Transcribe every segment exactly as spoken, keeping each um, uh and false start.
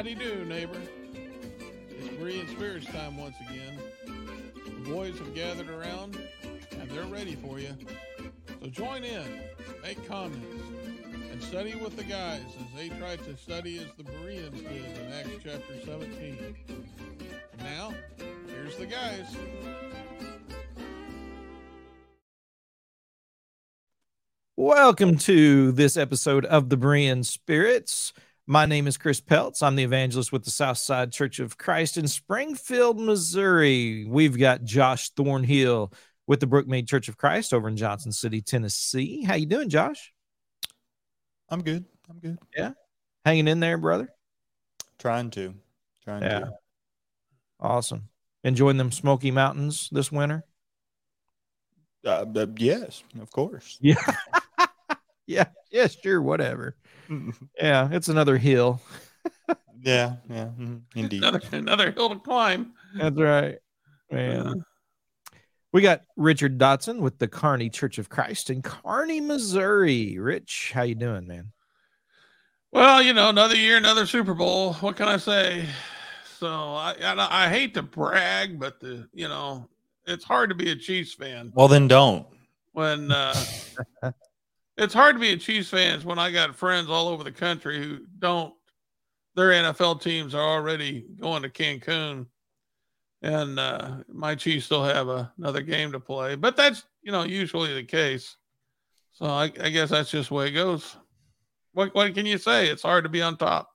Howdy do, neighbor. It's Berean Spirits time once again. The boys have gathered around, and they're ready for you. So join in, make comments, and study with the guys as they try to study as the Bereans did in Acts chapter seventeen. And now, here's the guys. Welcome to this episode of the Berean Spirits. My name is Chris Peltz. I'm the evangelist with the South Side Church of Christ in Springfield, Missouri. We've got Josh Thornhill with the Brookmeade Church of Christ over in Johnson City, Tennessee. How you doing, Josh? I'm good. I'm good. Yeah. Hanging in there, brother? Trying to. Trying yeah. to. Awesome. Enjoying them Smoky Mountains this winter? Uh, yes, of course. Yeah. yeah. Yeah, sure, whatever. Yeah, it's another hill. yeah, yeah, indeed. Another, another hill to climb. That's right, man. Uh, we got Richard Dotson with the Kearney Church of Christ in Kearney, Missouri. Rich, how you doing, man? Well, you know, another year, another Super Bowl. What can I say? So I, I, I hate to brag, but the you know, it's hard to be a Chiefs fan. Well, then don't. When. Uh, It's hard to be a Chiefs fan when I got friends all over the country who don't, their N F L teams are already going to Cancun, and uh, my Chiefs still have a, another game to play. But that's, you know, usually the case. So I, I guess that's just the way it goes. What, what can you say? It's hard to be on top.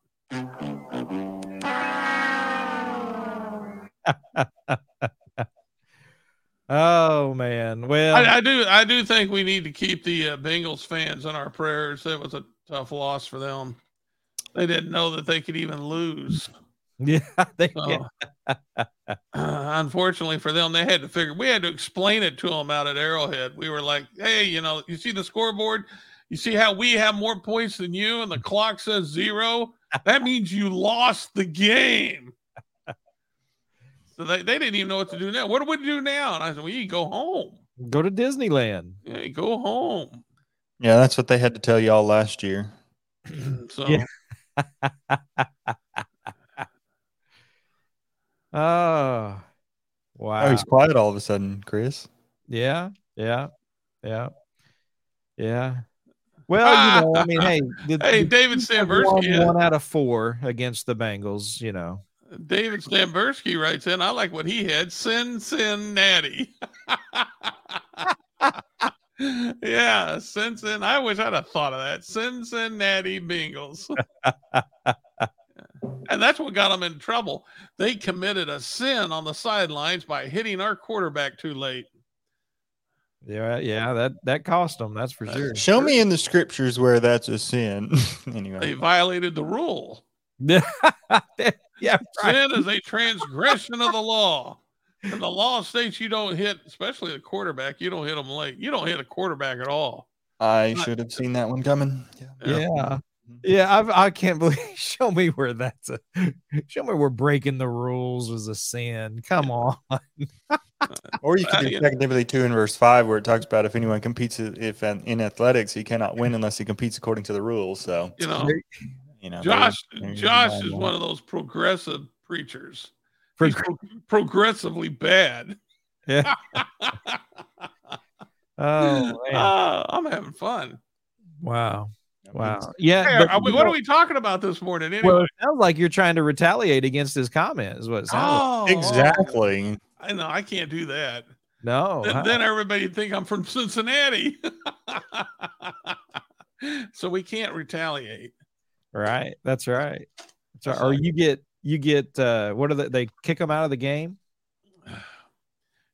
Oh man! Well, I, I do. I do think we need to keep the uh, Bengals fans in our prayers. It was a tough loss for them. They didn't know that they could even lose. Yeah, they so, uh, unfortunately for them, they had to figure. We had to explain it to them out at Arrowhead. We were like, "Hey, you know, you see the scoreboard? You see how we have more points than you, and the clock says zero? That means you lost the game." So they, they didn't even know what to do now. What do we do now? And I said, well, you go home. Go to Disneyland. Yeah, go home. Yeah, that's what they had to tell y'all last year. so. Yeah. oh, wow. Oh, he's quiet all of a sudden, Chris. Yeah, yeah, yeah, yeah. Well, you know, I mean, hey. The, hey, the, David Stamberski. One, one out of four against the Bengals, you know. David Stamberski writes in, I like what he had, Cincinnati. yeah, Cincinnati. I wish I'd have thought of that. Cincinnati Bengals. And that's what got them in trouble. They committed a sin on the sidelines by hitting our quarterback too late. Yeah, yeah, that, that cost them, that's for sure. Show me in the scriptures where that's a sin. anyway. They violated the rule. yeah, right. Sin is a transgression of the law, and the law states you don't hit, especially the quarterback. You don't hit them late. You don't hit a quarterback at all. I Not, should have seen that one coming. Yeah, yeah. yeah I've, I can't believe. Show me where that's a. Show me where breaking the rules was a sin. Come on. Or you could do Second Timothy two and verse five, where it talks about if anyone competes if in athletics, he cannot win unless he competes according to the rules. So you know. You know, Josh, they're, they're Josh is one of those progressive preachers. He's pro- progressively bad. Yeah. oh, uh, I'm having fun. Wow. Wow. Yeah. Hey, but, are we, what are we talking about this morning? Anyway? Well, it sounds like you're trying to retaliate against his comment is what it sounds like. Oh, exactly. I know. I can't do that. No. Th- huh? Then everybody think I'm from Cincinnati. So we can't retaliate. Right, that's right. So, or you get you get uh, what are they? They kick them out of the game.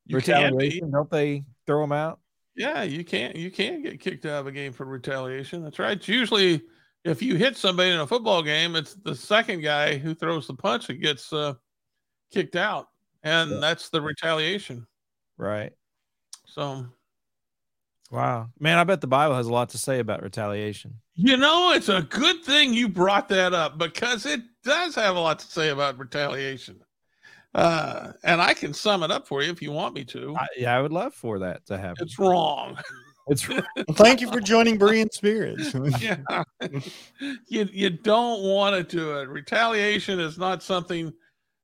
You retaliation, don't they? Throw them out. Yeah, you can't. You can get kicked out of a game for retaliation. That's right. It's usually, if you hit somebody in a football game, it's the second guy who throws the punch that gets uh, kicked out, and yeah. that's the retaliation. Right. So. Wow, man, I bet the Bible has a lot to say about retaliation. You know, it's a good thing you brought that up because it does have a lot to say about retaliation. Uh, and I can sum it up for you if you want me to. I, yeah, I would love for that to happen. It's wrong. That's right. Thank you for joining Berean Spirits. Yeah. You you don't want to do it. Retaliation is not something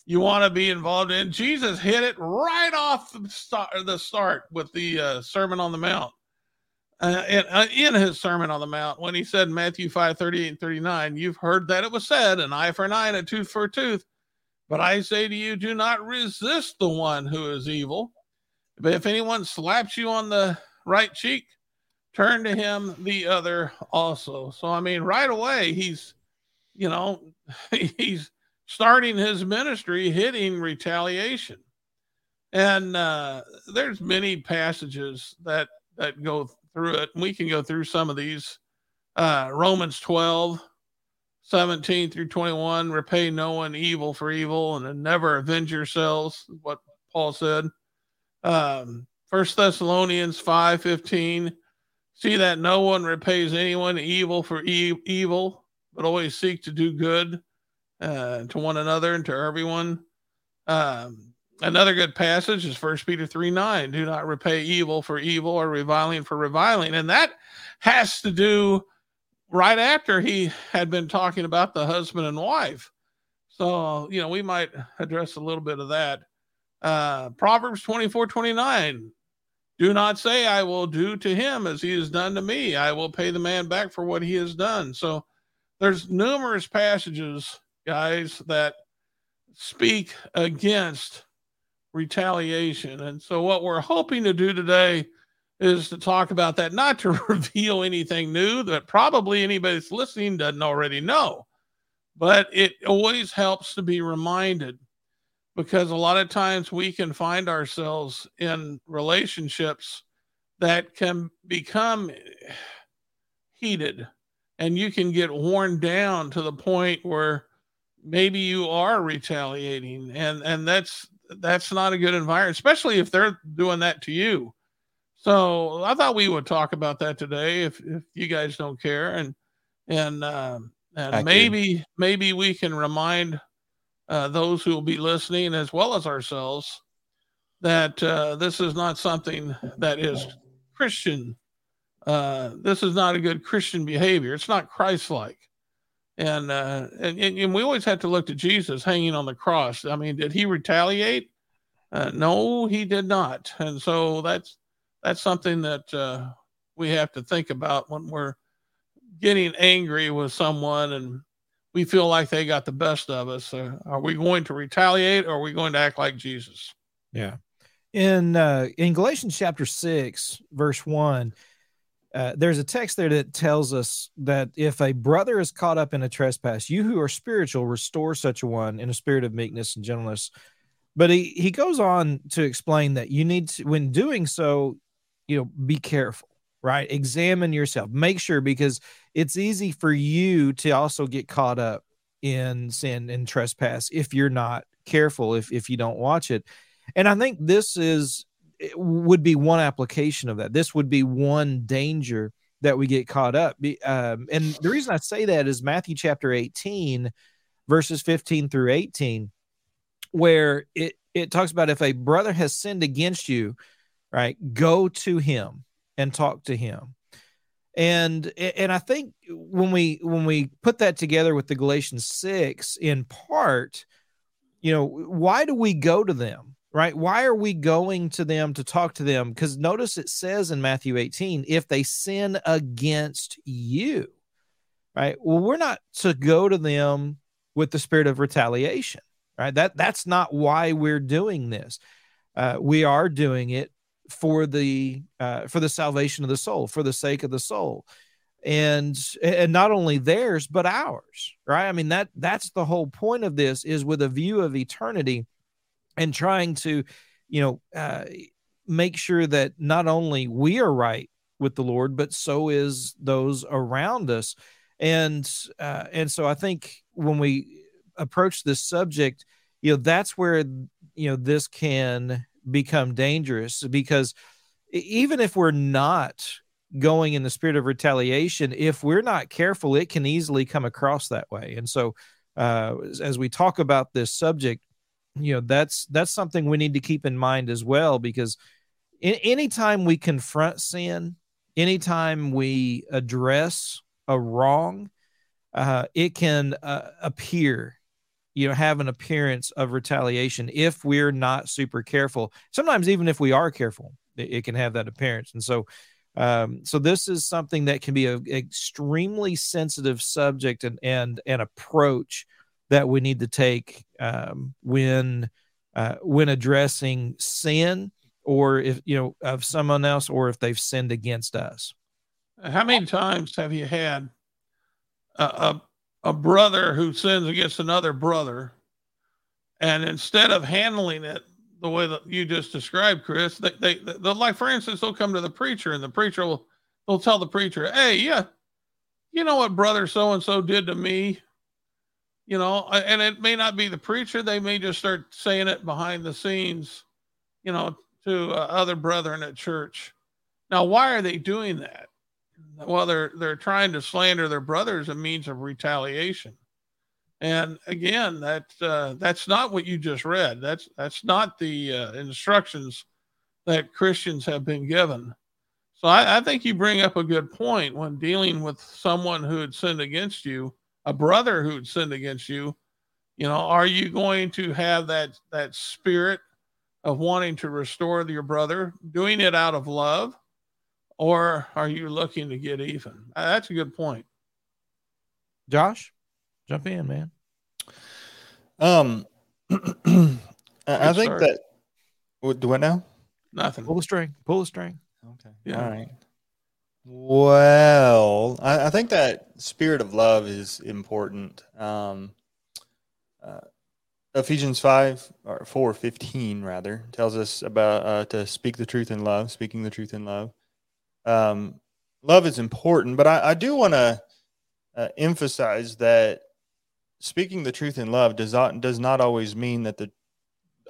you want to be involved in. Jesus hit it right off the start, the start with the uh, Sermon on the Mount. Uh, and, uh, in his Sermon on the Mount, when he said in Matthew five, thirty-eight and thirty-nine, you've heard that it was said, an eye for an eye and a tooth for a tooth. But I say to you, do not resist the one who is evil. But if anyone slaps you on the right cheek, turn to him the other also. So, I mean, right away, he's, you know, he's starting his ministry hitting retaliation. And uh, there's many passages that, that go through it. We can go through some of these. Uh, Romans twelve, seventeen through twenty-one, repay no one evil for evil and never avenge yourselves, what Paul said. Um, First Thessalonians five fifteen, see that no one repays anyone evil for e- evil, but always seek to do good uh, to one another and to everyone. Um, another good passage is First Peter three nine, do not repay evil for evil or reviling for reviling. And that has to do right after he had been talking about the husband and wife. So, you know, we might address a little bit of that. Uh, Proverbs twenty-four twenty-nine, do not say I will do to him as he has done to me. I will pay the man back for what he has done. So there's numerous passages, guys, that speak against retaliation. And so what we're hoping to do today is to talk about that, not to reveal anything new that probably anybody that's listening doesn't already know, but it always helps to be reminded, because a lot of times we can find ourselves in relationships that can become heated, and you can get worn down to the point where maybe you are retaliating, and, and that's, that's not a good environment, especially if they're doing that to you. So I thought we would talk about that today, if, if you guys don't care, and and um, and maybe maybe we can remind uh, those who will be listening, as well as ourselves, that uh, this is not something that is Christian. Uh, this is not a good Christian behavior. It's not Christ-like, and uh, and and we always have to look to Jesus hanging on the cross. I mean, did he retaliate? Uh, no, he did not, and so that's. That's something that uh, we have to think about when we're getting angry with someone and we feel like they got the best of us. Uh, are we going to retaliate, or are we going to act like Jesus? Yeah. In uh, in Galatians chapter six, verse one, uh, there's a text there that tells us that if a brother is caught up in a trespass, you who are spiritual, restore such a one in a spirit of meekness and gentleness. But he, he goes on to explain that you need to, when doing so, you know, be careful, right? Examine yourself, make sure, because it's easy for you to also get caught up in sin and trespass if you're not careful, if, if you don't watch it. And I think this is, would be one application of that. This would be one danger that we get caught up. Um, and the reason I say that is Matthew chapter eighteen, verses fifteen through eighteen, where it, it talks about if a brother has sinned against you, right, go to him and talk to him. And, and I think when we, when we put that together with the Galatians six, in part, you know, why do we go to them, right? Why are we going to them to talk to them? Because notice it says in Matthew eighteen, if they sin against you, right? Well, we're not to go to them with the spirit of retaliation, right? That, that's not why we're doing this. Uh, we are doing it for the uh, for the salvation of the soul, for the sake of the soul, and and not only theirs but ours, right? I mean, that that's the whole point of this, is with a view of eternity and trying to, you know, uh, make sure that not only we are right with the Lord, but so is those around us. And uh, and so I think when we approach this subject, you know, that's where, you know, this can become dangerous, because even if we're not going in the spirit of retaliation, if we're not careful, it can easily come across that way. And so uh, as we talk about this subject, you know, that's, that's something we need to keep in mind as well, because in, anytime we confront sin, anytime we address a wrong, uh, it can uh, appear, you know, have an appearance of retaliation if we're not super careful. Sometimes even if we are careful, it, it can have that appearance. And so, um, so this is something that can be an extremely sensitive subject and and an approach that we need to take um, when uh, when addressing sin, or if you know of someone else, or if they've sinned against us. How many times have you had a, a, a brother who sins against another brother, and instead of handling it the way that you just described, Chris, they they they'll, like, for instance, they'll come to the preacher, and the preacher will they'll tell the preacher, "Hey, yeah, you know what brother so and so did to me." You know, and it may not be the preacher. They may just start saying it behind the scenes, you know, to uh, other brethren at church. Now, why are they doing that? Well, they're they're trying to slander their brother as a means of retaliation. And again, that uh, that's not what you just read. That's that's not the uh, instructions that Christians have been given. So I, I think you bring up a good point when dealing with someone who had sinned against you. A brother who'd sinned against you, you know, are you going to have that that spirit of wanting to restore your brother, doing it out of love, or are you looking to get even? That's a good point. Josh, jump in, man. Um, I think start. that. What do I know? Nothing. Pull the string. Pull the string. Okay. Yeah. All right. Well, I, I think that spirit of love is important. Um, uh, Ephesians five or four fifteen rather tells us about uh, to speak the truth in love. Speaking the truth in love, um, love is important. But I, I do want to uh, emphasize that speaking the truth in love does not does not always mean that the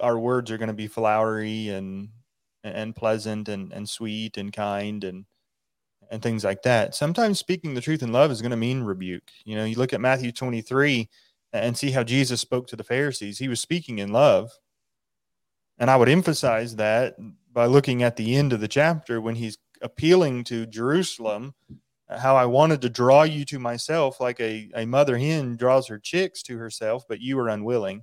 our words are going to be flowery and and pleasant and, and sweet and kind and. and things like that. Sometimes speaking the truth in love is going to mean rebuke. You know, you look at Matthew twenty-three and see how Jesus spoke to the Pharisees. He was speaking in love. And I would emphasize that by looking at the end of the chapter when he's appealing to Jerusalem, how I wanted to draw you to myself like a, a mother hen draws her chicks to herself, but you were unwilling.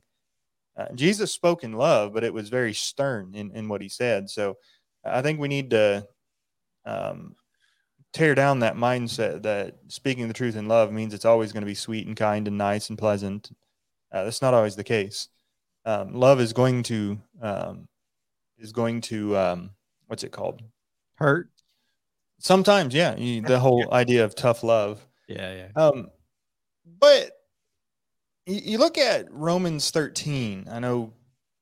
Uh, Jesus spoke in love, but it was very stern in, in what he said. So I think we need to... Um, tear down that mindset that speaking the truth in love means it's always going to be sweet and kind and nice and pleasant. Uh, that's not always the case. Um, love is going to, um, is going to, um, what's it called? Hurt. Sometimes. Yeah. You, the whole idea of tough love. Yeah. Yeah. Um, but you, you look at Romans thirteen. I know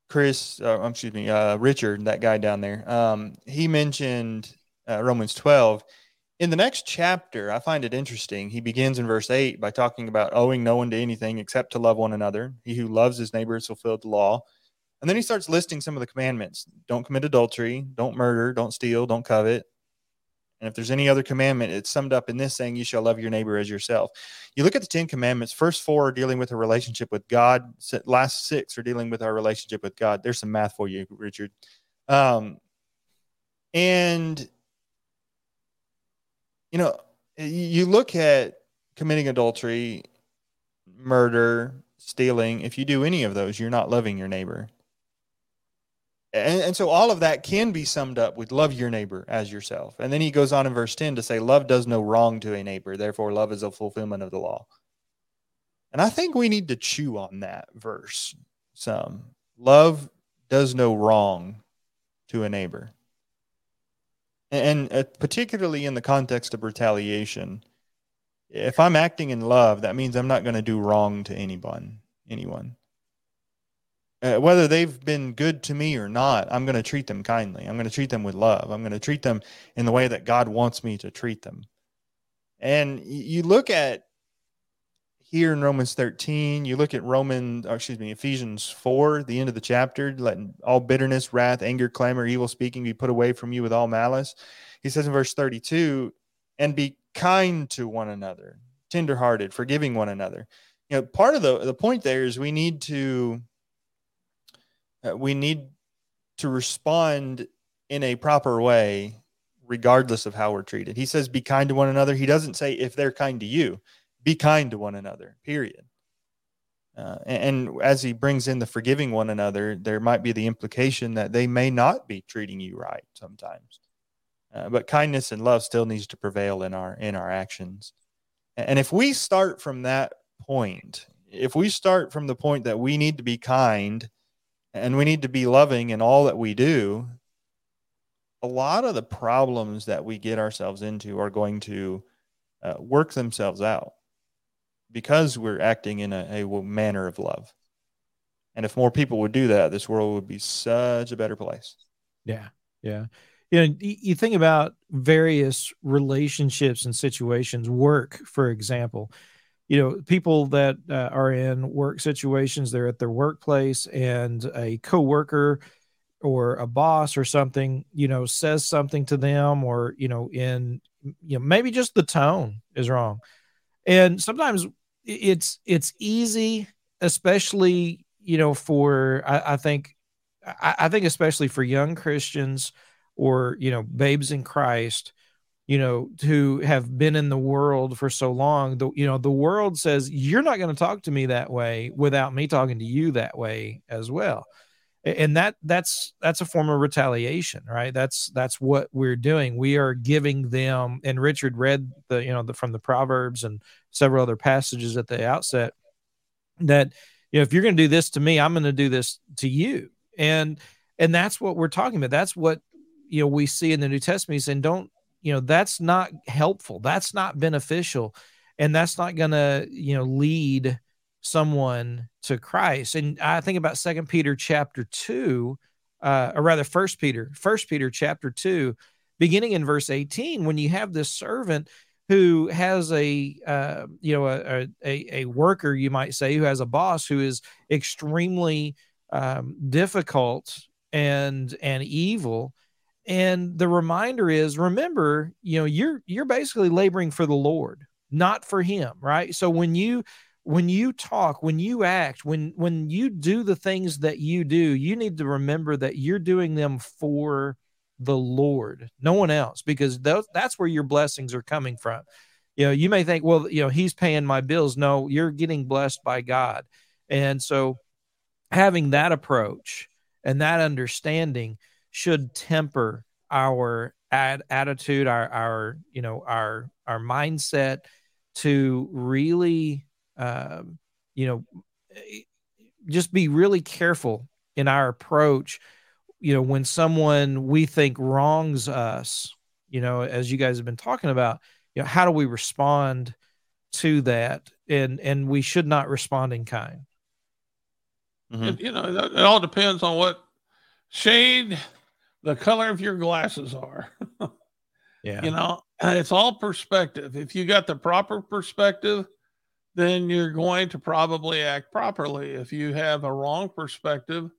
Chris, uh, excuse me, uh, Richard, that guy down there. Um, he mentioned uh, Romans twelve. In the next chapter, I find it interesting. He begins in verse eight by talking about owing no one to anything except to love one another. He who loves his neighbor has fulfilled the law. And then he starts listing some of the commandments. Don't commit adultery, don't murder, don't steal, don't covet. And if there's any other commandment, it's summed up in this saying, you shall love your neighbor as yourself. You look at the Ten Commandments, first four are dealing with a relationship with God. Last six are dealing with our relationship with God. There's some math for you, Richard. Um, and... You know, you look at committing adultery, murder, stealing. If you do any of those, you're not loving your neighbor. And, and so all of that can be summed up with love your neighbor as yourself. And then he goes on in verse ten to say, love does no wrong to a neighbor. Therefore, love is a fulfillment of the law. And I think we need to chew on that verse some. Love does no wrong to a neighbor. And uh, particularly in the context of retaliation, if I'm acting in love, that means I'm not going to do wrong to anyone, anyone. Uh, whether they've been good to me or not, I'm going to treat them kindly. I'm going to treat them with love. I'm going to treat them in the way that God wants me to treat them. And you look at here in Romans thirteen, you look at Roman, or excuse me, Ephesians four, the end of the chapter, letting all bitterness, wrath, anger, clamor, evil speaking be put away from you with all malice. He says in verse thirty-two, and be kind to one another, tenderhearted, forgiving one another. You know, part of the, the point there is we need to uh, we need to respond in a proper way regardless of how we're treated. He says, be kind to one another. He doesn't say if they're kind to you, be kind to one another, period. Uh, and, and as he brings in the forgiving one another, there might be the implication that they may not be treating you right sometimes. Uh, but kindness and love still needs to prevail in our in our actions. And if we start from that point, if we start from the point that we need to be kind and we need to be loving in all that we do, a lot of the problems that we get ourselves into are going to uh, work themselves out because we're acting in a, a manner of love. And if more people would do that, this world would be such a better place. Yeah, yeah. You know, you think about various relationships and situations, work, for example. You know, people that uh, are in work situations, they're at their workplace and a coworker or a boss or something, you know, says something to them or, you know, in, you know, maybe just the tone is wrong. And sometimes it's, it's easy, especially, you know, for, I, I think, I, I think especially for young Christians, or, you know, babes in Christ, you know, who have been in the world for so long, the, you know, the world says, you're not going to talk to me that way without me talking to you that way as well. And that that's that's a form of retaliation, right? That's that's what we're doing. We are giving them, and Richard read the, you know, the, from the Proverbs and several other passages at the outset that, you know, if you're going to do this to me, I'm going to do this to you. And, and that's what we're talking about. That's what, you know, we see in the New Testament, he's saying, don't, you know, that's not helpful. That's not beneficial. And that's not going to, you know, lead someone to Christ. And I think about Second Peter chapter two, uh, or rather First Peter, First Peter chapter two, beginning in verse eighteen, when you have this servant who has a, uh, you know, a, a, a worker, you might say, who has a boss who is extremely um, difficult and, and evil. And the reminder is, remember, you know, you're, you're basically laboring for the Lord, not for him, right? So when you, when you talk, when you act, when, when you do the things that you do, you need to remember that you're doing them for the Lord, no one else, because those, that's where your blessings are coming from. You know, you may think, well, you know, he's paying my bills. No, you're getting blessed by God. And so having that approach and that understanding should temper our ad attitude, our, our, you know, our, our mindset to really, um, you know, just be really careful in our approach. You know, when someone we think wrongs us, you know, as you guys have been talking about, you know, how do we respond to that? And, and we should not respond in kind. Mm-hmm. It, you know, it all depends on what shade the color of your glasses are. Yeah. You know, it's all perspective. If you got the proper perspective, then you're going to probably act properly. If you have a wrong perspective,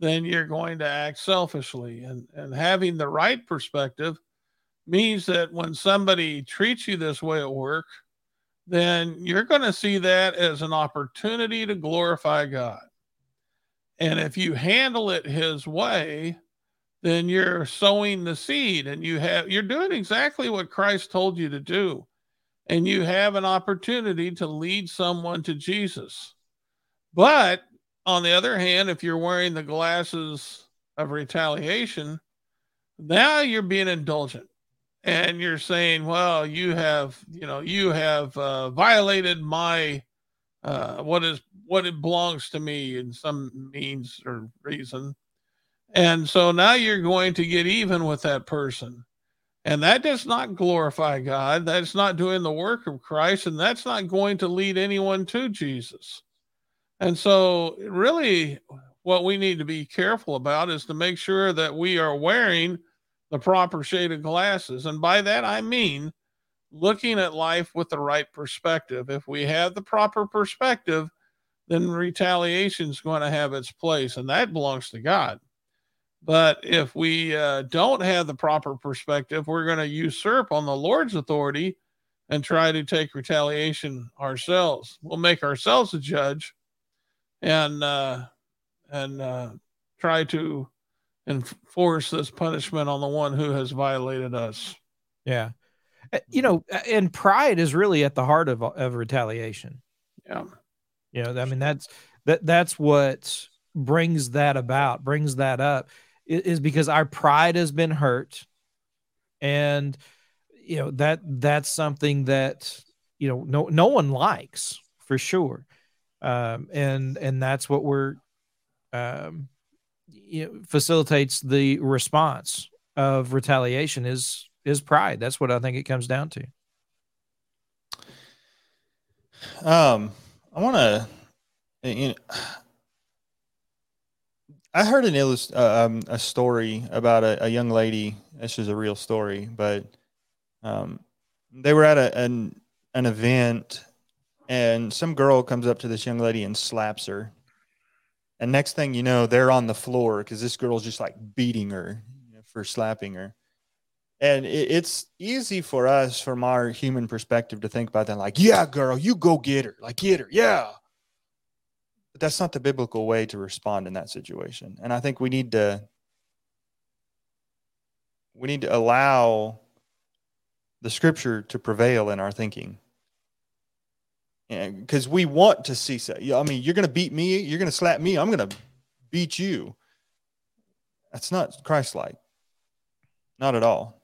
then you're going to act selfishly. And, and having the right perspective means that when somebody treats you this way at work, then you're going to see that as an opportunity to glorify God. And if you handle it his way, then you're sowing the seed and you have, you're doing exactly what Christ told you to do. And you have an opportunity to lead someone to Jesus. But on the other hand, if you're wearing the glasses of retaliation, now you're being indulgent and you're saying, well, you have, you know, you have uh, violated my, uh, what is, what it belongs to me in some means or reason. And so now you're going to get even with that person. And that does not glorify God. That's not doing the work of Christ. And that's not going to lead anyone to Jesus. And so really what we need to be careful about is to make sure that we are wearing the proper shade of glasses. And by that, I mean, looking at life with the right perspective. If we have the proper perspective, then retaliation is going to have its place, and that belongs to God. But if we uh, don't have the proper perspective, we're going to usurp on the Lord's authority and try to take retaliation ourselves. We'll make ourselves a judge and uh, and uh, try to enforce this punishment on the one who has violated us. Yeah. You know, and pride is really at the heart of, of retaliation. Yeah. You know, I mean, that's, that, that's what brings that about, brings that up, is because our pride has been hurt. And, you know, that, that's something that, you know, no, no one likes for sure. Um, and, and that's what we're, um, you know, facilitates the response of retaliation is, is pride. That's what I think it comes down to. Um, I want to, you know, I heard an illust- uh, um, a story about a, a young lady. This is a real story, but um, they were at a, an an event, and some girl comes up to this young lady and slaps her. And next thing you know, they're on the floor because this girl's just like beating her, you know, for slapping her. And it, it's easy for us, from our human perspective, to think about that, like, "Yeah, girl, you go get her, like get her, yeah." But that's not the biblical way to respond in that situation. And I think we need to we need to allow the Scripture to prevail in our thinking. Because we want to see, I mean, you're going to beat me, you're going to slap me, I'm going to beat you. That's not Christ-like, not at all.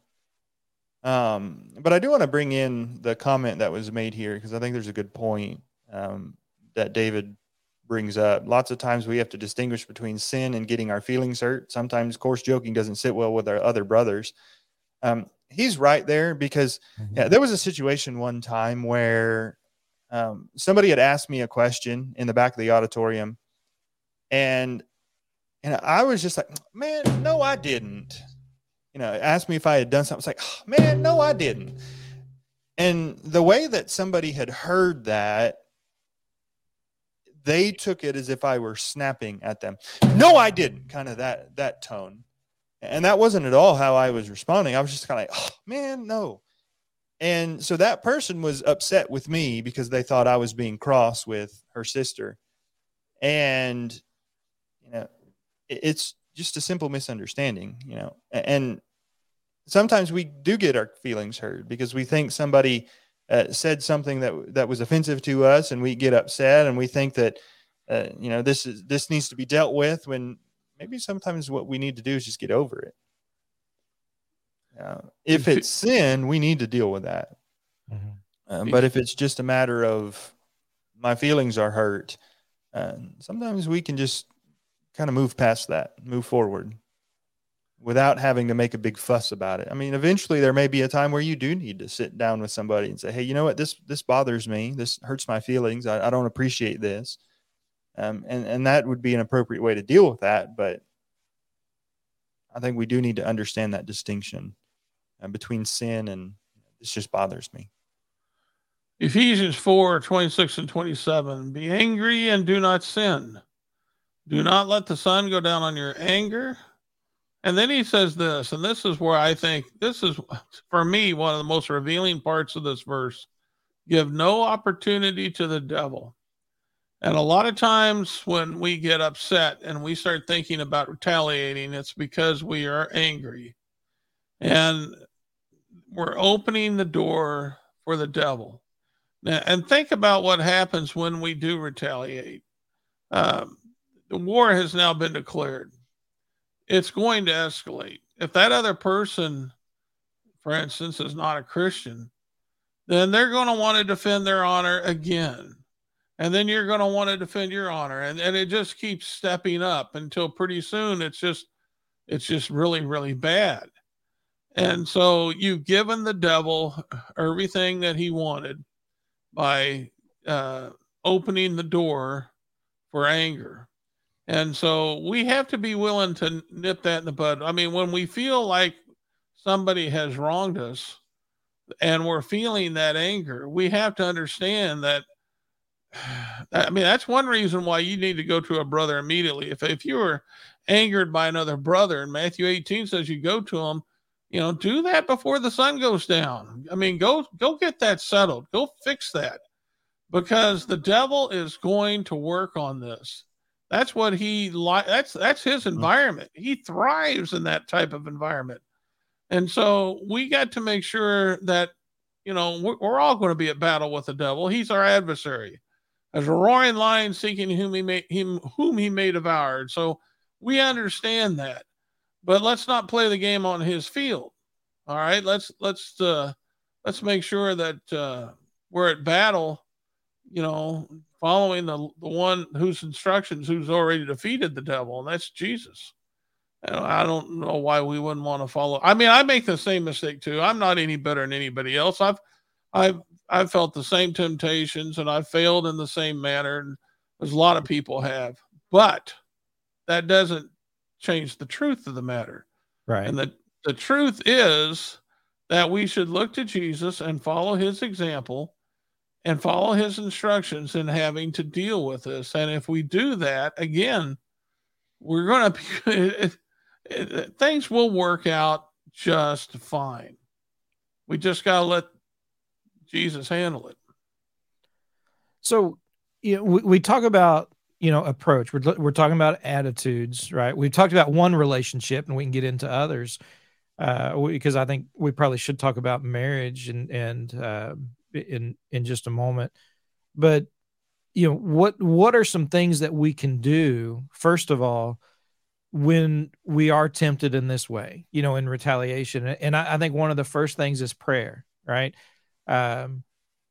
Um, but I do want to bring in the comment that was made here, because I think there's a good point um, that David brings up. Lots of times we have to distinguish between sin and getting our feelings hurt. Sometimes coarse joking doesn't sit well with our other brothers. Um, he's right there, because mm-hmm. yeah, there was a situation one time where um, somebody had asked me a question in the back of the auditorium, and and I was just like, man, no, I didn't. You know, asked me if I had done something. I was like, oh, man, no, I didn't. And the way that somebody had heard that, they took it as if I were snapping at them. No, I didn't. Kind of that that tone. And that wasn't at all how I was responding. I was just kind of like, oh, man, no. And so that person was upset with me because they thought I was being cross with her sister. And, you know, it's just a simple misunderstanding, you know. And sometimes we do get our feelings hurt because we think somebody Uh, said something that that was offensive to us, and we get upset, and we think that uh, you know this is this needs to be dealt with. When maybe sometimes what we need to do is just get over it. Uh, if it's sin, we need to deal with that. Mm-hmm. Um, but if it's just a matter of my feelings are hurt, uh, sometimes we can just kind of move past that, move forward, without having to make a big fuss about it. I mean, eventually there may be a time where you do need to sit down with somebody and say, hey, you know what, this, this bothers me. This hurts my feelings. I, I don't appreciate this. Um, and, and that would be an appropriate way to deal with that. But I think we do need to understand that distinction uh, between sin and this just bothers me. Ephesians four, twenty-six and twenty-seven, be angry and do not sin. Do not let the sun go down on your anger. And then he says this, and this is where I think this is, for me, one of the most revealing parts of this verse. Give no opportunity to the devil. And a lot of times when we get upset and we start thinking about retaliating, it's because we are angry. And we're opening the door for the devil. Now, and think about what happens when we do retaliate. Um, the war has now been declared. It's going to escalate. If that other person, for instance, is not a Christian, then they're going to want to defend their honor again. And then you're going to want to defend your honor. And, and it just keeps stepping up until pretty soon it's just, it's just really, really bad. And so you've given the devil everything that he wanted by uh, opening the door for anger. And so we have to be willing to nip that in the bud. I mean, when we feel like somebody has wronged us and we're feeling that anger, we have to understand that. I mean, that's one reason why you need to go to a brother immediately. If if you were angered by another brother, and Matthew eighteen says you go to him, you know, do that before the sun goes down. I mean, go go get that settled. Go fix that, because the devil is going to work on this. That's what he like. That's that's his environment. He thrives in that type of environment. And so we got to make sure that, you know, we're, we're all going to be at battle with the devil. He's our adversary, as a roaring lion seeking whom he may him whom he may devour. So we understand that, but let's not play the game on his field. All right, let's let's uh, let's make sure that uh, we're at battle, you know, following the, the one whose instructions, who's already defeated the devil, and that's Jesus. And I don't know why we wouldn't want to follow. I mean, I make the same mistake too. I'm not any better than anybody else. I've, I've, I've felt the same temptations, and I've failed in the same manner, and as a lot of people have. But that doesn't change the truth of the matter. Right. And the the truth is that we should look to Jesus and follow his example, and follow his instructions in having to deal with this. And if we do that, again, we're going to, things will work out just fine. We just got to let Jesus handle it. So, you know, we, we talk about, you know, approach. We're, we're talking about attitudes, right? We've talked about one relationship, and we can get into others, uh, because I think we probably should talk about marriage and, and, uh, in in just a moment. But you know, what what are some things that we can do, first of all, when we are tempted in this way, you know, in retaliation? And I, I think one of the first things is prayer, right? Um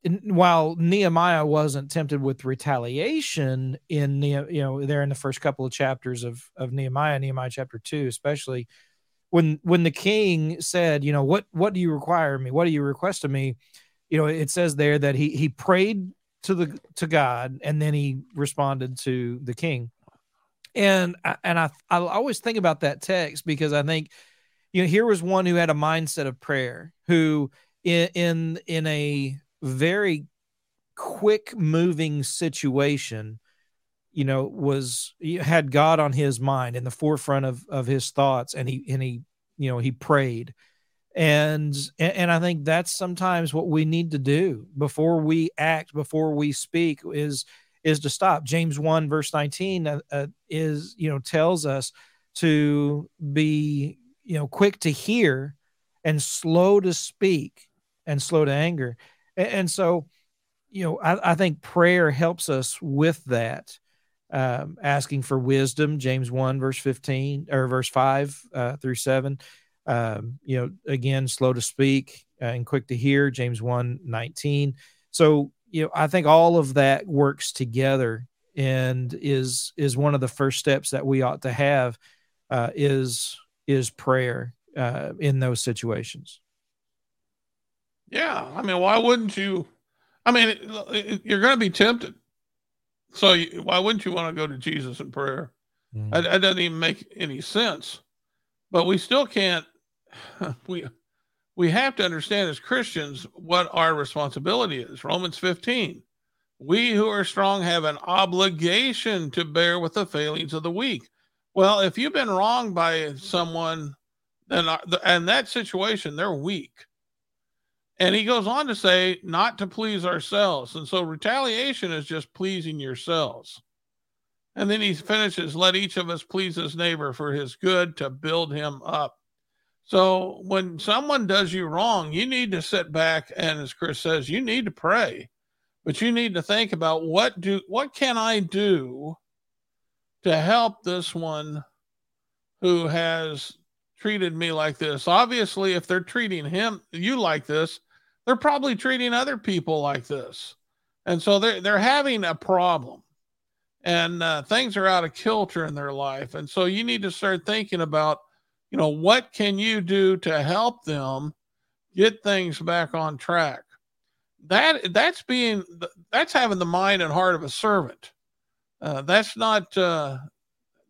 and while Nehemiah wasn't tempted with retaliation in ne- you know there in the first couple of chapters of of Nehemiah Nehemiah chapter two, especially when when the king said, you know, what what do you require of me? What do you request of me? You know, it says there that he he prayed to the to God, and then he responded to the king. And I, and I I always think about that text, because I think, you know, here was one who had a mindset of prayer, who in in, in a very quick moving situation, you know, was had God on his mind, in the forefront of of his thoughts, and he and he you know he prayed. And and I think that's sometimes what we need to do before we act, before we speak, is is to stop. James one verse nineteen uh, uh, is you know tells us to be you know quick to hear and slow to speak and slow to anger. And, and so you know I, I think prayer helps us with that, um, asking for wisdom. James one verse fifteen or verse five uh, through seven. Um, you know, again, slow to speak uh, and quick to hear, James one nineteen. So, you know, I think all of that works together, and is, is one of the first steps that we ought to have, uh, is, is prayer, uh, in those situations. Yeah. I mean, why wouldn't you, I mean, it, it, you're going to be tempted. So you, why wouldn't you want to go to Jesus in prayer? Mm-hmm. It, it doesn't even make any sense. But we still can't, we we have to understand as Christians what our responsibility is. Romans fifteen, we who are strong have an obligation to bear with the failings of the weak. Well, if you've been wronged by someone, then in that situation, they're weak. And he goes on to say, not to please ourselves. And so retaliation is just pleasing yourselves. And then he finishes, let each of us please his neighbor for his good, to build him up. So when someone does you wrong, you need to sit back. And as Chris says, you need to pray, but you need to think about what do, what can I do to help this one who has treated me like this? Obviously, if they're treating him, you like this, they're probably treating other people like this. And so they're, they're having a problem. And uh, things are out of kilter in their life. And so you need to start thinking about, you know, what can you do to help them get things back on track? That that's being, that's having the mind and heart of a servant. Uh, that's not, uh,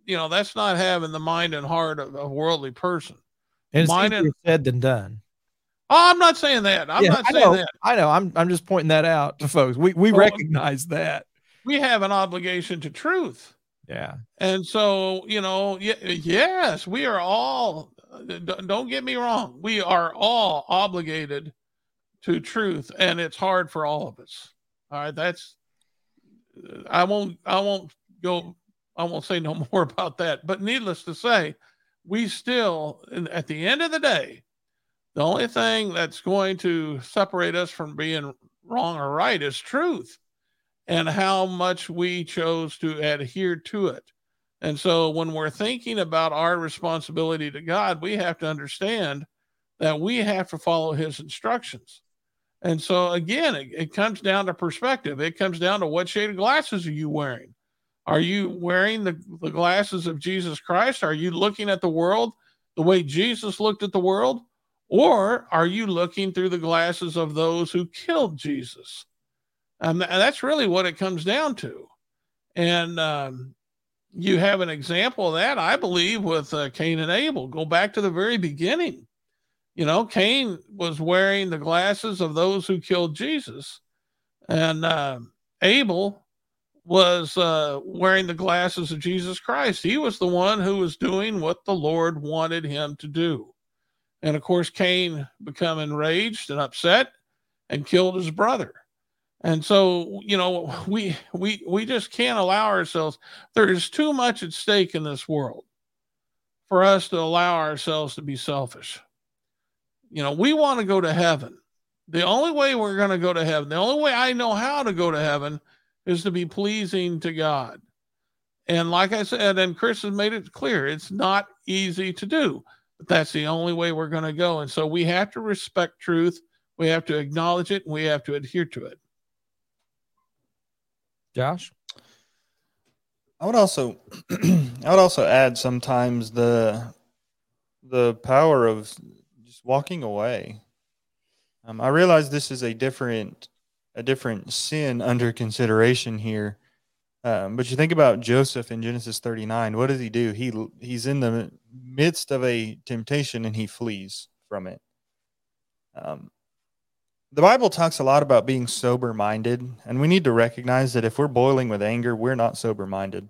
you know, that's not having the mind and heart of a worldly person. And it's mind easier and, said than done. Oh, I'm not saying that. I'm yeah, not I saying know, that. I know. I'm I'm just pointing that out to folks. We we oh, recognize that. We have an obligation to truth. Yeah. And so, you know, y- yes, we are all, d- don't get me wrong. We are all obligated to truth, and it's hard for all of us. All right. That's, I won't, I won't go I won't say no more about that. But needless to say, we still, at the end of the day, the only thing that's going to separate us from being wrong or right is truth and how much we chose to adhere to it. And so when we're thinking about our responsibility to God, we have to understand that we have to follow his instructions. And so, again, it, it comes down to perspective. It comes down to what shade of glasses are you wearing? Are you wearing the, the glasses of Jesus Christ? Are you looking at the world the way Jesus looked at the world? Or are you looking through the glasses of those who killed Jesus? And that's really what it comes down to. And um, you have an example of that, I believe, with uh, Cain and Abel. Go back to the very beginning. You know, Cain was wearing the glasses of those who killed Jesus. And uh, Abel was uh, wearing the glasses of Jesus Christ. He was the one who was doing what the Lord wanted him to do. And, of course, Cain became enraged and upset and killed his brother. And so, you know, we we we just can't allow ourselves. There is too much at stake in this world for us to allow ourselves to be selfish. You know, we want to go to heaven. The only way we're going to go to heaven, the only way I know how to go to heaven is to be pleasing to God. And like I said, and Chris has made it clear, it's not easy to do, but that's the only way we're going to go. And so we have to respect truth. We have to acknowledge it. And we have to adhere to it. Josh, I would also, I would also add sometimes the, the power of just walking away. Um, I realize this is a different, a different sin under consideration here, um, but you think about Joseph in Genesis thirty-nine. What does he do? He he's in the midst of a temptation and he flees from it. Um, The Bible talks a lot about being sober-minded, and we need to recognize that if we're boiling with anger, we're not sober-minded.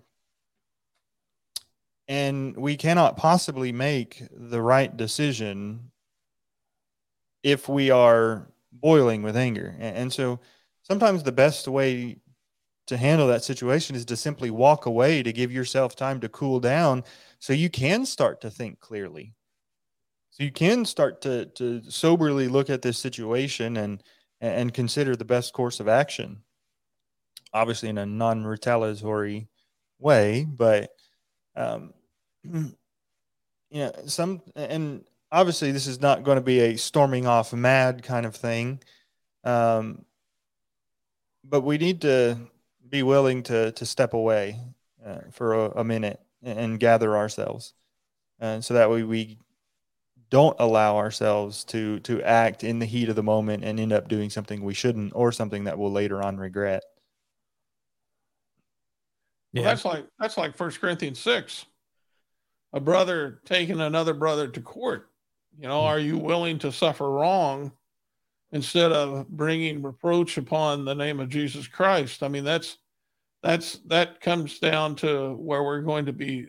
And we cannot possibly make the right decision if we are boiling with anger. And so sometimes the best way to handle that situation is to simply walk away to give yourself time to cool down so you can start to think clearly. So you can start to to soberly look at this situation and and consider the best course of action, obviously in a non-retaliatory way. But um, you know, some and obviously this is not going to be a storming off mad kind of thing. Um, but we need to be willing to to step away uh, for a, a minute and, and gather ourselves, and so that way we don't allow ourselves to to act in the heat of the moment and end up doing something we shouldn't or something that we'll later on regret. Yeah. Well, that's like that's like First Corinthians six. A brother taking another brother to court. You know, are you willing to suffer wrong instead of bringing reproach upon the name of Jesus Christ? I mean, that's that's that comes down to where we're going to be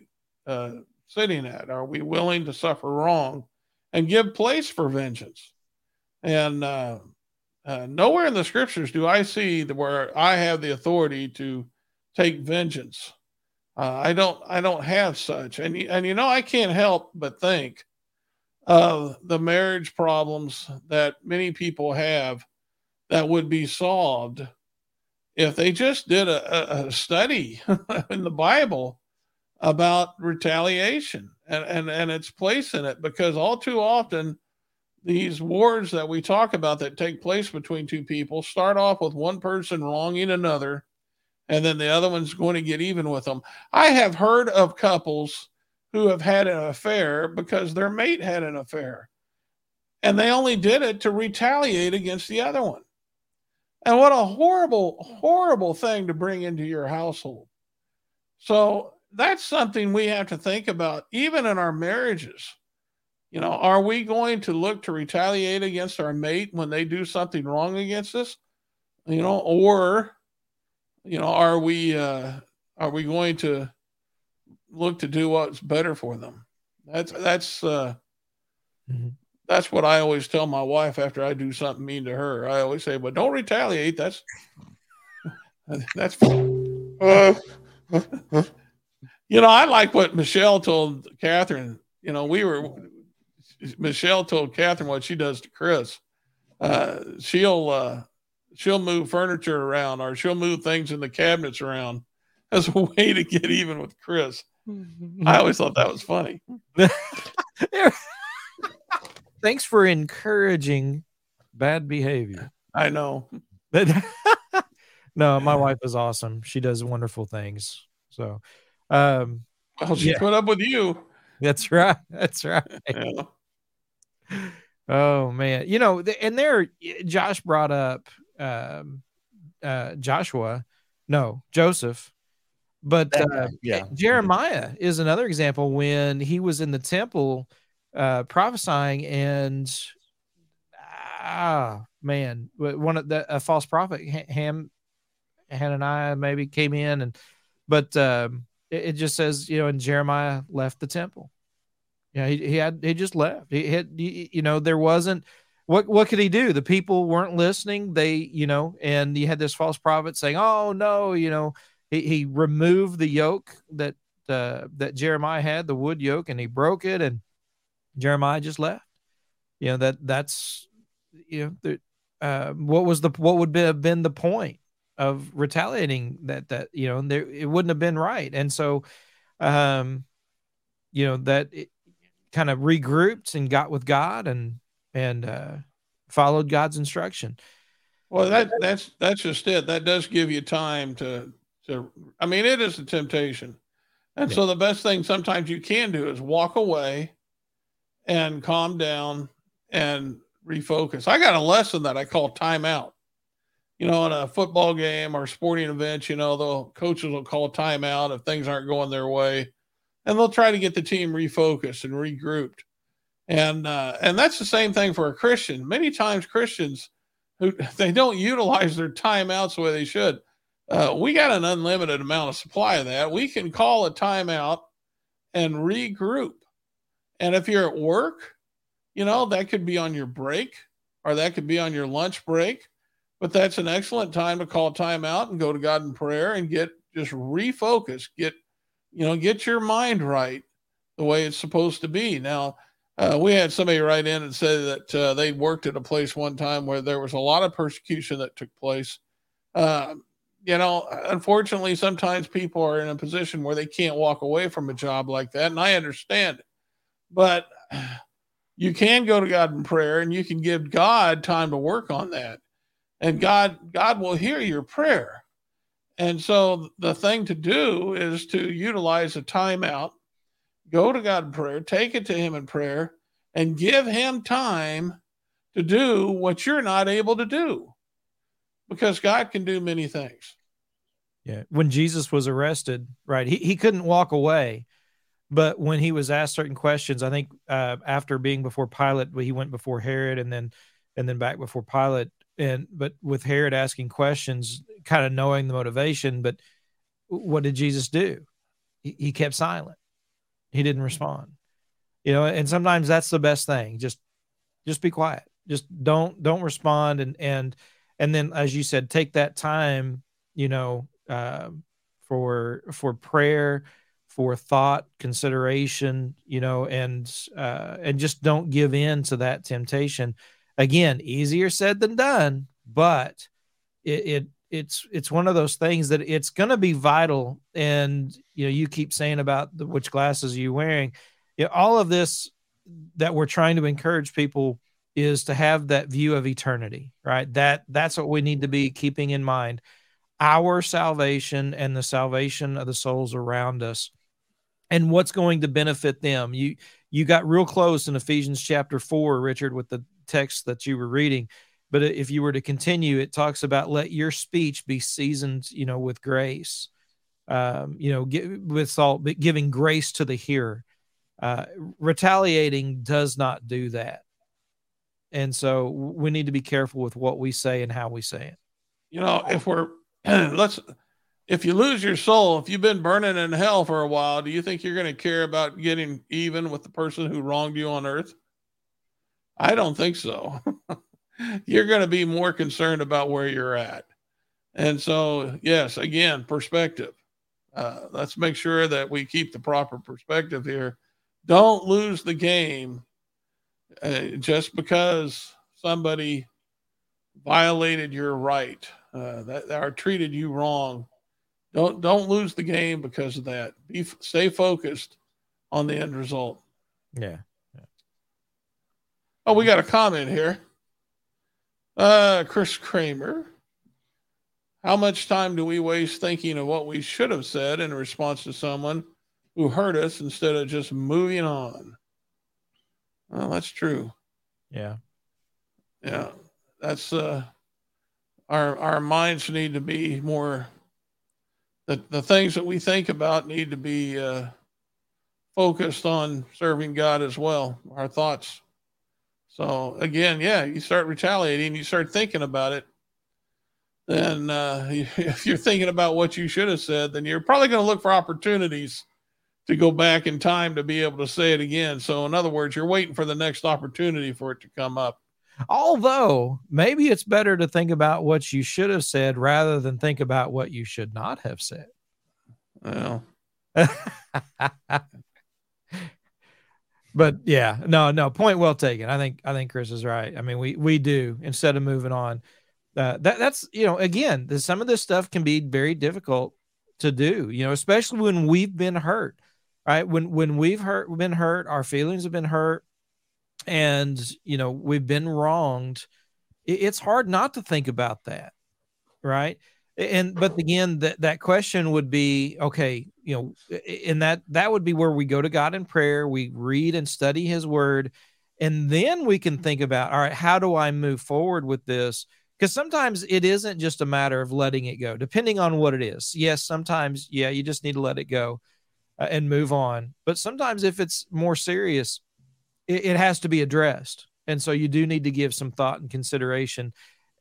uh, sitting at. Are we willing to suffer wrong and give place for vengeance? And uh, uh, nowhere in the scriptures do I see that where I have the authority to take vengeance. Uh, I don't. I don't have such. And and you know, I can't help but think of the marriage problems that many people have that would be solved if they just did a, a study in the Bible about retaliation and, and, and its place in it, because all too often these wars that we talk about that take place between two people start off with one person wronging another, and then the other one's going to get even with them. I have heard of couples who have had an affair because their mate had an affair, and they only did it to retaliate against the other one. And what a horrible, horrible thing to bring into your household. So that's something we have to think about, even in our marriages. You know, are we going to look to retaliate against our mate when they do something wrong against us? You know, or, you know, are we, uh, are we going to look to do what's better for them? That's, that's, uh, mm-hmm. that's what I always tell my wife after I do something mean to her. I always say, well, don't retaliate. That's, that's, for, uh, You know, I like what Michelle told Catherine. You know, we were, Michelle told Catherine what she does to Chris. Uh, she'll, uh, she'll move furniture around, or she'll move things in the cabinets around as a way to get even with Chris. I always thought that was funny. Thanks for encouraging bad behavior. I know. No, my wife is awesome. She does wonderful things. So, um, well, she yeah. put up with you. That's right. That's right. Yeah. Oh man. You know, and there, Josh brought up, um, uh, Joshua, no, Joseph, but, uh, yeah. Jeremiah is another example when he was in the temple, uh, prophesying, and, ah, man, one of the, a false prophet, Ham, Hananiah maybe came in, and, but, um, it just says, you know, and Jeremiah left the temple. Yeah, he, he had he just left. He had, he, you know, there wasn't what what could he do? The people weren't listening. They, you know, and you had this false prophet saying, "Oh no," you know, he, he removed the yoke that uh, that Jeremiah had, the wood yoke, and he broke it, and Jeremiah just left. You know that that's you know the, uh, what was the what would be, have been the point of retaliating that that you know there it wouldn't have been right. And so um you know that it kind of regrouped and got with God and and uh followed God's instruction. Well, that that's that's just it. That does give you time to to I mean, it is a temptation. And yeah. so the best thing sometimes you can do is walk away and calm down and refocus. I got a lesson that I call timeout. You know, in a football game or sporting events, you know, the coaches will call timeout if things aren't going their way, and they'll try to get the team refocused and regrouped. And uh, and that's the same thing for a Christian. Many times Christians, who they don't utilize their timeouts the way they should. Uh, we got an unlimited amount of supply of that. We can call a timeout and regroup. And if you're at work, you know, that could be on your break, or that could be on your lunch break. But that's an excellent time to call time out and go to God in prayer and get just refocused, get, you know, get your mind right the way it's supposed to be. Now, uh, we had somebody write in and say that uh, they worked at a place one time where there was a lot of persecution that took place. Uh, you know, unfortunately, sometimes people are in a position where they can't walk away from a job like that. And I understand it, but you can go to God in prayer, and you can give God time to work on that. And God, God will hear your prayer. And so the thing to do is to utilize a timeout, go to God in prayer, take it to him in prayer, and give him time to do what you're not able to do, because God can do many things. Yeah. When Jesus was arrested, right, he, he couldn't walk away, but when he was asked certain questions, I think uh, after being before Pilate, he went before Herod and then, and then back before Pilate. And, but with Herod asking questions, kind of knowing the motivation, but what did Jesus do? He, he kept silent. He didn't respond, you know, and sometimes that's the best thing. Just, just be quiet. Just don't, don't respond. And, and, and then, as you said, take that time, you know, uh, for, for prayer, for thought, consideration, you know, and, uh, and just don't give in to that temptation. Again, easier said than done, but it, it it's it's one of those things that it's going to be vital. And you know, you keep saying about the, which glasses are you wearing? You know, all of this that we're trying to encourage people is to have that view of eternity, right? That that's what we need to be keeping in mind: our salvation and the salvation of the souls around us, and what's going to benefit them. You you got real close in Ephesians chapter four, Richard, with the text that you were reading, but if you were to continue, it talks about let your speech be seasoned, you know, with grace, um, you know, get, with salt, but giving grace to the hearer. Uh, retaliating does not do that, and so we need to be careful with what we say and how we say it. You know, if we're let's, if you lose your soul, if you've been burning in hell for a while, do you think you're going to care about getting even with the person who wronged you on earth? I don't think so. You're going to be more concerned about where you're at. And so, yes, again, perspective. Uh, let's make sure that we keep the proper perspective here. Don't lose the game uh, just because somebody violated your right, uh, that, that or treated you wrong. Don't don't lose the game because of that. Be stay focused on the end result. Yeah. yeah. Oh, we got a comment here. Uh, Chris Kramer. How much time do we waste thinking of what we should have said in response to someone who hurt us instead of just moving on? Well, that's true. Yeah. Yeah. That's uh, our our minds need to be more. The, the things that we think about need to be uh, focused on serving God as well, our thoughts. So, again, yeah, you start retaliating, you start thinking about it, then uh, if you're thinking about what you should have said, then you're probably going to look for opportunities to go back in time to be able to say it again. So, in other words, you're waiting for the next opportunity for it to come up. Although maybe it's better to think about what you should have said rather than think about what you should not have said. Well, but yeah, no, no point well taken. I think, I think Chris is right. I mean, we, we do instead of moving on, uh, that that's, you know, again, the, some of this stuff can be very difficult to do, you know, especially when we've been hurt, right? When, when we've hurt, been hurt, our feelings have been hurt. And, you know, we've been wronged. It's hard not to think about that. Right. And, but again, that, that question would be, okay, you know, and that, that would be where we go to God in prayer. We read and study his word, and then we can think about, all right, how do I move forward with this? Because sometimes it isn't just a matter of letting it go, depending on what it is. Yes. Sometimes, yeah, you just need to let it go uh, and move on. But sometimes if it's more serious, it has to be addressed. And so you do need to give some thought and consideration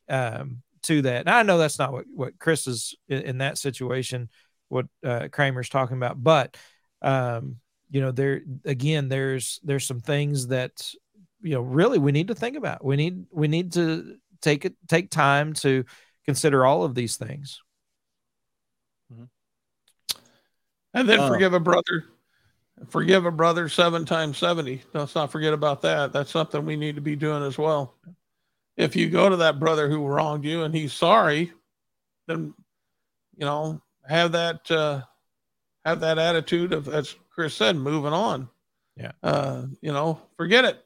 um, to that. And I know that's not what, what Chris is in, in that situation, what uh, Kramer's talking about, but um, you know, there, again, there's, there's some things that, you know, really we need to think about. We need, we need to take it, take time to consider all of these things. And then uh, forgive a brother. Forgive a brother seven times seventy. Let's not forget about that. That's something we need to be doing as well. If you go to that brother who wronged you and he's sorry, then, you know, have that, uh, have that attitude of, as Chris said, moving on. Yeah. Uh, you know, forget it.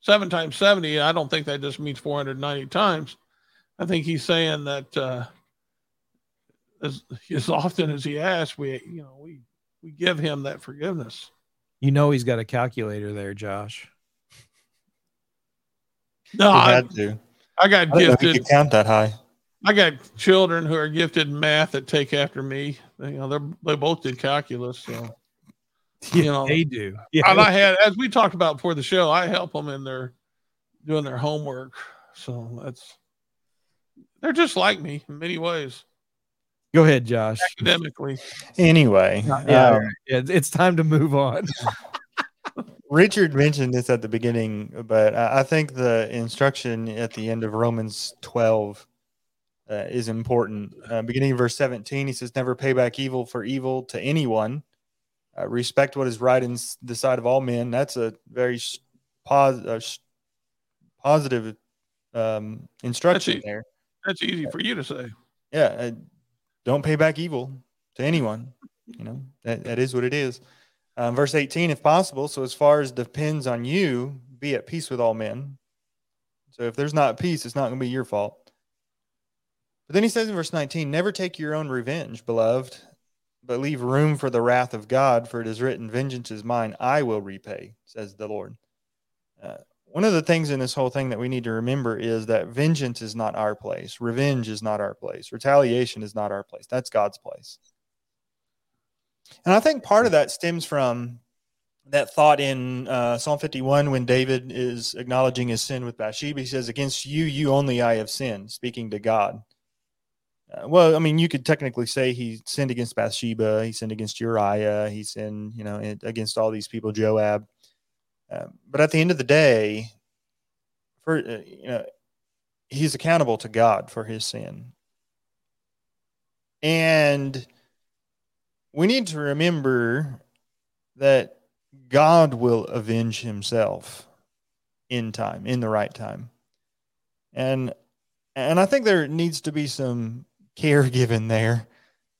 Seven times seventy. I don't think that just means four hundred ninety times. I think he's saying that, uh, as, as often as he asks, we, you know, we, we give him that forgiveness. You know, he's got a calculator there, Josh. No, I, had to. I got I gifted. You count that high. I got children who are gifted in math that take after me. You know, they they both did calculus. So, you yeah, know, they do. Yeah. And I had, as we talked about before the show, I help them in their doing their homework. So that's, they're just like me in many ways. Go ahead, Josh. Academically. Anyway. Yeah, um, yeah, it's time to move on. Richard mentioned this at the beginning, but I think the instruction at the end of Romans twelve uh, is important. Uh, beginning of verse seventeen, he says, never pay back evil for evil to anyone. Uh, respect what is right in the sight of all men. That's a very pos- uh, positive um, instruction that's there. That's easy for you to say. Yeah. Uh, Don't pay back evil to anyone. You know, that, that is what it is. Um, verse eighteen, if possible. So as far as depends on you, be at peace with all men. So if there's not peace, it's not going to be your fault. But then he says in verse nineteen, never take your own revenge, beloved, but leave room for the wrath of God, for it is written, vengeance is mine, I will repay, says the Lord. Uh, one of the things in this whole thing that we need to remember is that vengeance is not our place. Revenge is not our place. Retaliation is not our place. That's God's place. And I think part of that stems from that thought in uh, Psalm fifty-one, when David is acknowledging his sin with Bathsheba, he says, against you, you only I have sinned, speaking to God. Uh, well, I mean, you could technically say he sinned against Bathsheba. He sinned against Uriah. He sinned, you know, against all these people, Joab. Uh, but at the end of the day, for uh, you know, he's accountable to God for his sin. And we need to remember that God will avenge himself in time, in the right time. And and I think there needs to be some care given there.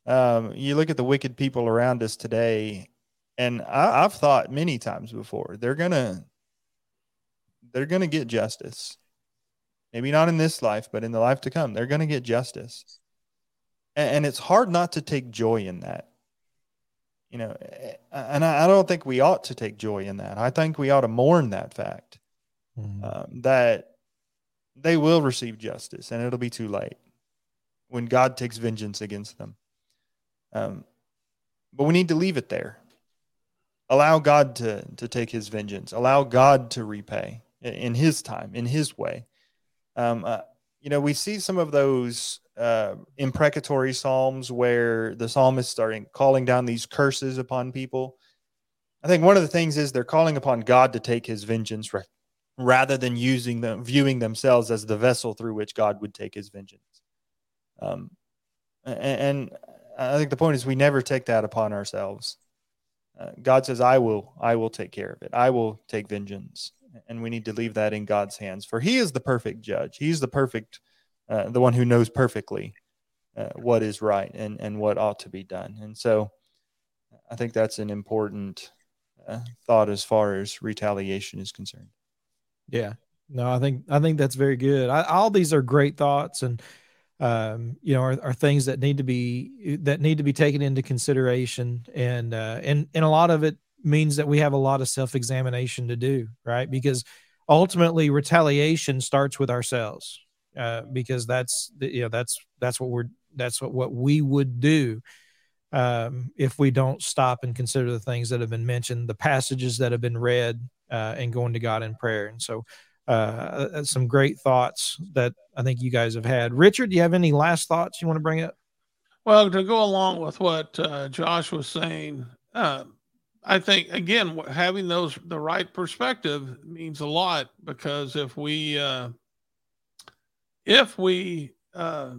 Um, you look at the wicked people around us today, and I, I've thought many times before, they're gonna they're gonna get justice. Maybe not in this life, but in the life to come, they're gonna get justice. And, and it's hard not to take joy in that. You know, and I don't think we ought to take joy in that. I think we ought to mourn that fact, mm-hmm. um, that they will receive justice, and it'll be too late when God takes vengeance against them. Um, but we need to leave it there. Allow God to to take his vengeance. Allow God to repay in his time, in his way. Um, uh, you know, we see some of those uh, imprecatory psalms where the psalmists are calling down these curses upon people. I think one of the things is they're calling upon God to take his vengeance re- rather than using them, viewing themselves as the vessel through which God would take his vengeance. Um, and, and I think the point is we never take that upon ourselves. Uh, God says, I will, I will take care of it. I will take vengeance. And we need to leave that in God's hands, for he is the perfect judge. He's the perfect, uh, the one who knows perfectly uh, what is right and, and what ought to be done. And so I think that's an important uh, thought as far as retaliation is concerned. Yeah, no, I think, I think that's very good. I, all these are great thoughts, and, um, you know, are, are things that need to be, that need to be taken into consideration. And, uh, and, and a lot of it means that we have a lot of self-examination to do, right? Because ultimately retaliation starts with ourselves, uh, because that's, you know, that's, that's what we're, that's what, what we would do um, if we don't stop and consider the things that have been mentioned, the passages that have been read, uh, and going to God in prayer. And so uh, some great thoughts that I think you guys have had. Richard, do you have any last thoughts you want to bring up? Well, to go along with what uh, Josh was saying, uh, I think, again, having those the right perspective means a lot, because if we uh, if we uh,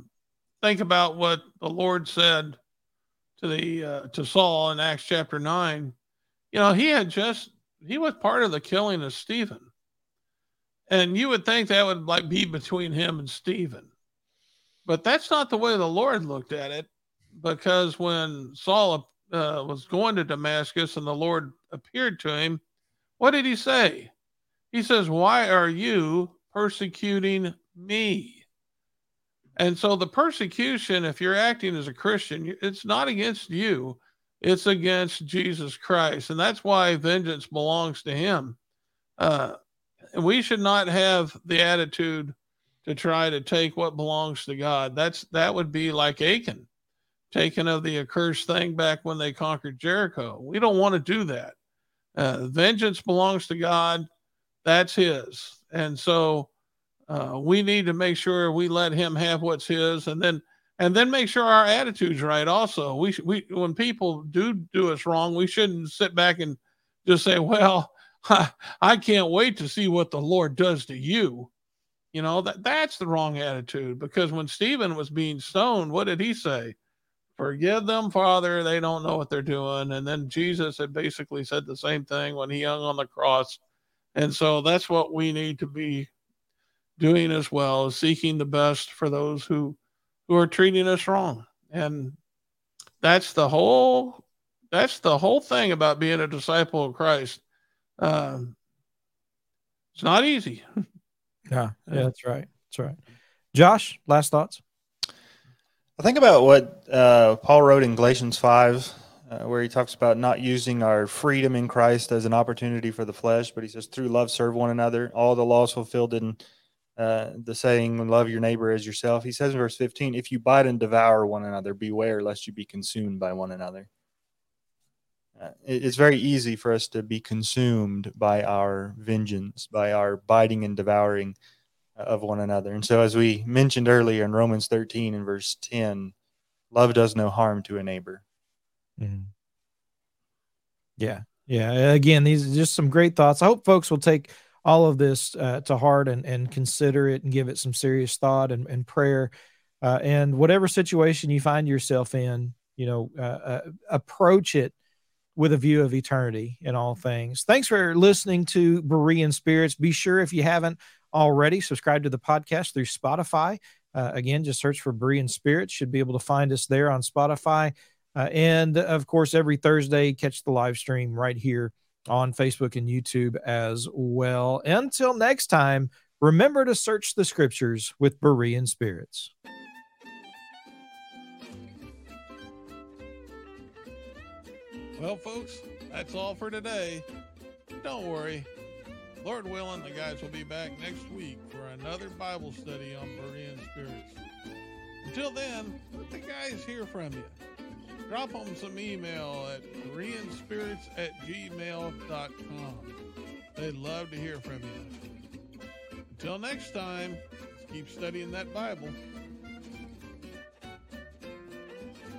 think about what the Lord said to the uh, to Saul in Acts chapter nine, you know, he had just he was part of the killing of Stephen, and you would think that would like be between him and Stephen, but that's not the way the Lord looked at it, because when Saul Uh, was going to Damascus and the Lord appeared to him, what did he say? He says, why are you persecuting me? And so the persecution, if you're acting as a Christian, it's not against you, it's against Jesus Christ. And that's why vengeance belongs to him. Uh, we should not have the attitude to try to take what belongs to God. That's, that would be like Achan, taken of the accursed thing back when they conquered Jericho. We don't want to do that. Uh, vengeance belongs to God. That's his. And so uh, we need to make sure we let him have what's his, and then, and then make sure our attitude's right. Also, we, we, when people do do us wrong, we shouldn't sit back and just say, well, I, I can't wait to see what the Lord does to you. You know, that that's the wrong attitude, because when Stephen was being stoned, what did he say? Forgive them, Father, they don't know what they're doing. And then Jesus had basically said the same thing when he hung on the cross. And so that's what we need to be doing as well, is seeking the best for those who, who are treating us wrong. And that's the whole, that's the whole thing about being a disciple of Christ. Um, it's not easy. Yeah, yeah, that's right. That's right. Josh, last thoughts? I think about what uh, Paul wrote in Galatians five, uh, where he talks about not using our freedom in Christ as an opportunity for the flesh, but he says, through love, serve one another. All the law is fulfilled in uh, the saying, love your neighbor as yourself. He says in verse fifteen, if you bite and devour one another, beware lest you be consumed by one another. Uh, it, it's very easy for us to be consumed by our vengeance, by our biting and devouring of one another. And so, as we mentioned earlier in Romans thirteen and verse ten, love does no harm to a neighbor. Mm-hmm. Yeah. Yeah. Again, these are just some great thoughts. I hope folks will take all of this uh, to heart and, and consider it and give it some serious thought and, and prayer. Uh, and whatever situation you find yourself in, you know, uh, uh, approach it with a view of eternity in all things. Thanks for listening to Berean Spirits. Be sure, if you haven't already, subscribe to the podcast through Spotify. Uh, again, just search for Berean Spirits. Should be able to find us there on Spotify. Uh, and, of course, every Thursday, catch the live stream right here on Facebook and YouTube as well. Until next time, remember to search the scriptures with Berean Spirits. Well, folks, that's all for today. Don't worry. Lord willing, the guys will be back next week for another Bible study on Berean Spirits. Until then, let the guys hear from you. Drop them some email at berean spirits at gmail dot com. They'd love to hear from you. Until next time, let's keep studying that Bible.